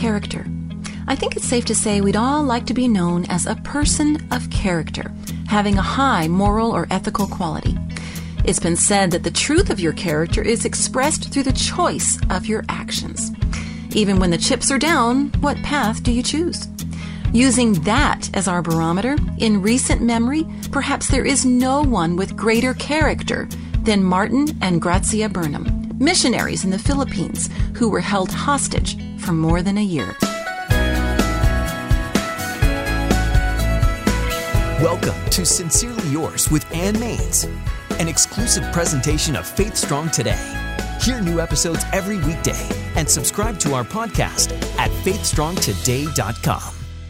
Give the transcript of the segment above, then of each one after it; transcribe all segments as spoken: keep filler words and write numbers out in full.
Character. I think it's safe to say we'd all like to be known as a person of character, having a high moral or ethical quality. It's been said that the truth of your character is expressed through the choice of your actions. Even when the chips are down, what path do you choose? Using that as our barometer, in recent memory, perhaps there is no one with greater character than Martin and Gracia Burnham, missionaries in the Philippines who were held hostage for more than a year. Welcome to Sincerely Yours with Ann Mains, an exclusive presentation of Faith Strong Today. Hear new episodes every weekday and subscribe to our podcast at faith strong today dot com.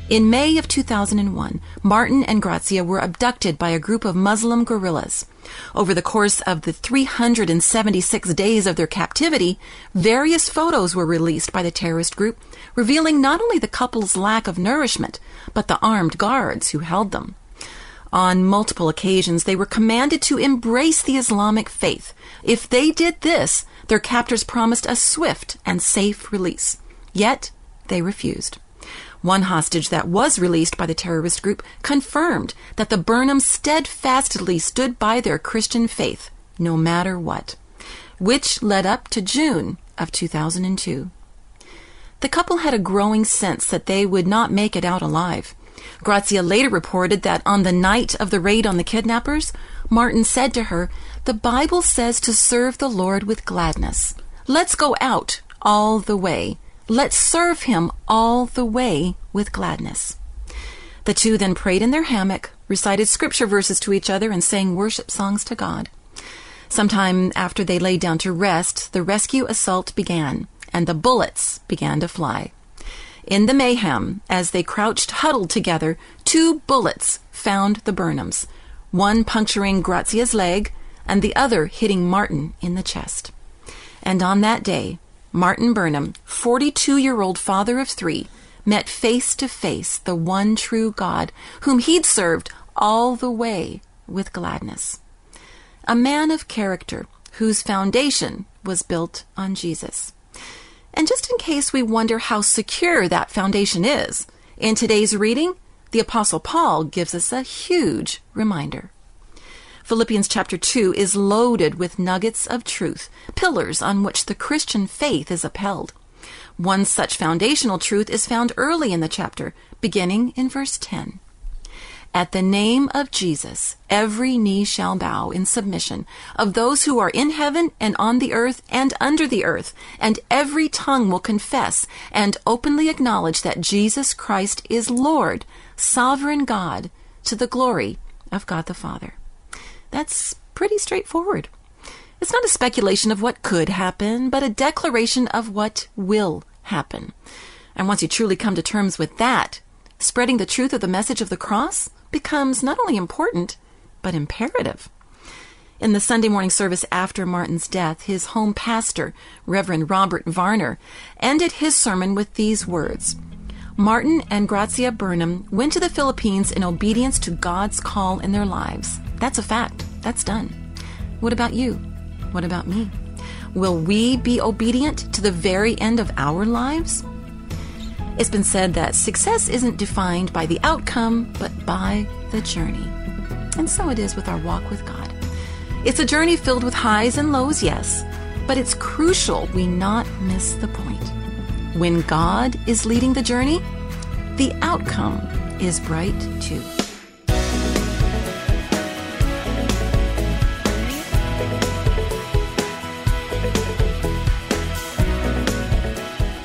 In May of two thousand one, Martin and Gracia were abducted by a group of Muslim guerrillas. Over the course of the three hundred seventy-six days of their captivity, various photos were released by the terrorist group, revealing not only the couple's lack of nourishment, but the armed guards who held them. On multiple occasions, they were commanded to embrace the Islamic faith. If they did this, their captors promised a swift and safe release. Yet, they refused. One hostage that was released by the terrorist group confirmed that the Burnhams steadfastly stood by their Christian faith, no matter what, which led up to June of two thousand two. The couple had a growing sense that they would not make it out alive. Gracia later reported that on the night of the raid on the kidnappers, Martin said to her, "The Bible says to serve the Lord with gladness. Let's go out all the way. Let's serve him all the way with gladness." The two then prayed in their hammock, recited scripture verses to each other, and sang worship songs to God. Sometime after they lay down to rest, the rescue assault began, and the bullets began to fly. In the mayhem, as they crouched huddled together, two bullets found the Burnhams, one puncturing Gracia's leg and the other hitting Martin in the chest. And on that day, Martin Burnham, forty-two-year-old father of three, met face to face the one true God, whom he'd served all the way with gladness. A man of character whose foundation was built on Jesus. And just in case we wonder how secure that foundation is, in today's reading, the Apostle Paul gives us a huge reminder. Philippians chapter two is loaded with nuggets of truth, pillars on which the Christian faith is upheld. One such foundational truth is found early in the chapter, beginning in verse ten. "At the name of Jesus, every knee shall bow in submission, of those who are in heaven and on the earth and under the earth, and every tongue will confess and openly acknowledge that Jesus Christ is Lord, sovereign God, to the glory of God the Father." That's pretty straightforward. It's not a speculation of what could happen, but a declaration of what will happen. And once you truly come to terms with that, spreading the truth of the message of the cross becomes not only important, but imperative. In the Sunday morning service after Martin's death, his home pastor, Reverend Robert Varner, ended his sermon with these words: "Martin and Gracia Burnham went to the Philippines in obedience to God's call in their lives. That's a fact. That's done. What about you? What about me? Will we be obedient to the very end of our lives?" It's been said that success isn't defined by the outcome, but by the journey. And so it is with our walk with God. It's a journey filled with highs and lows, yes, but it's crucial we not miss the point. When God is leading the journey, the outcome is bright too.